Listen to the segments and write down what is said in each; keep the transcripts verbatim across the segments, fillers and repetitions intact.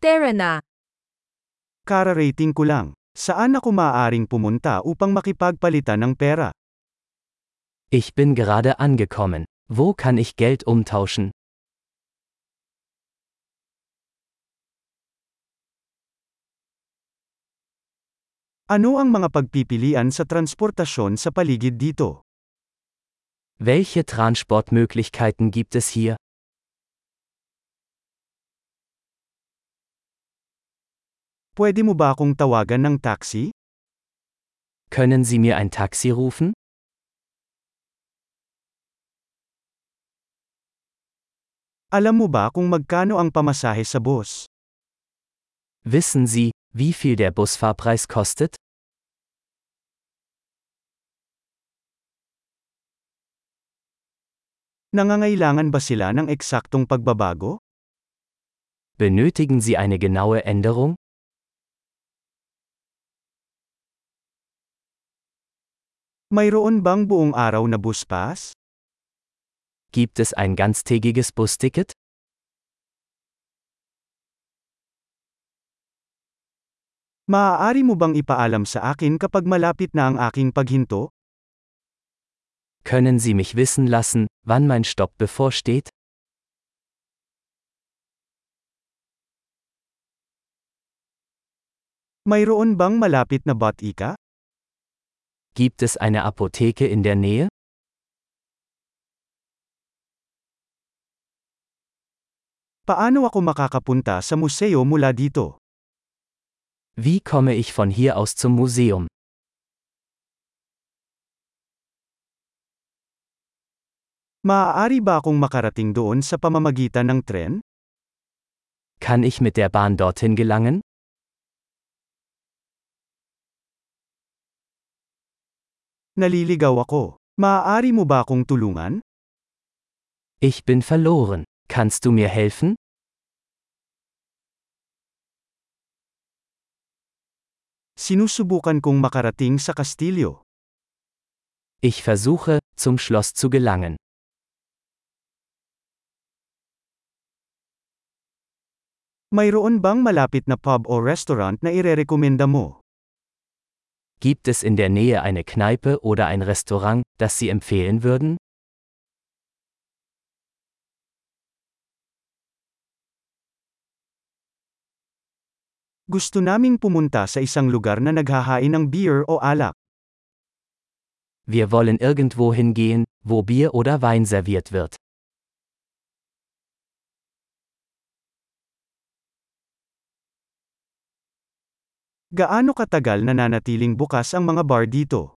Tara na. Kararating ko lang. Saan ako maaaring pumunta upang makipagpalitan ng pera? Ich bin gerade angekommen. Wo kann ich Geld umtauschen? Ano ang mga pagpipilian sa transportasyon sa paligid dito? Welche Transportmöglichkeiten gibt es hier? Pwede mo ba akong tawagan ng taxi? Können Sie mir ein Taxi rufen? Alam mo ba kung magkano ang pamasahe sa bus? Wissen Sie, wie viel der Busfahrpreis kostet? Nangangailangan ba sila ng eksaktong pagbabago? Benötigen Sie eine genaue Änderung? Mayroon bang buong araw na bus pass? Gibt es ein ganztägiges Busticket? Maaari mo bang ipaalam sa akin kapag malapit na ang aking paghinto? Können Sie mich wissen lassen, wann mein Stopp bevorsteht? Mayroon bang malapit na botika? Gibt es eine Apotheke in der Nähe? Paano ako makakapunta sa museo mula dito? Wie komme ich von hier aus zum Museum? Maaari ba akong makarating doon sa pamamagitan ng tren? Kann ich mit der Bahn dorthin gelangen? Naliligaw ako. Maaari mo ba akong tulungan? Ich bin verloren. Kannst du mir helfen? Sinusubukan kong makarating sa kastilyo. Ich versuche, zum Schloss zu gelangen. Mayroon bang malapit na pub o restaurant na irerekomenda mo? Gibt es in der Nähe eine Kneipe oder ein Restaurant, das Sie empfehlen würden? Gusto naming pumunta sa isang lugar na naghahain ng beer o alak. Wir wollen irgendwo hingehen, wo Bier oder Wein serviert wird. Gaano katagal nananatiling bukas ang mga bar dito?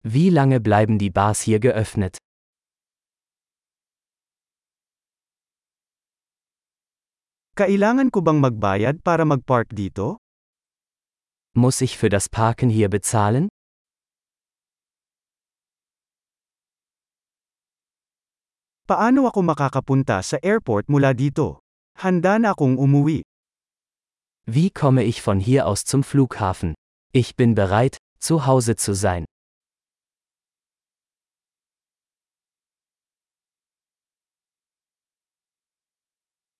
Wie lange bleiben die Bars hier geöffnet? Kailangan ko bang magbayad para mag-park dito? Muss ich für das Parken hier bezahlen? Paano ako makakapunta sa airport mula dito? Handa na akong umuwi. Wie komme ich von hier aus zum Flughafen? Ich bin bereit, zu Hause zu sein.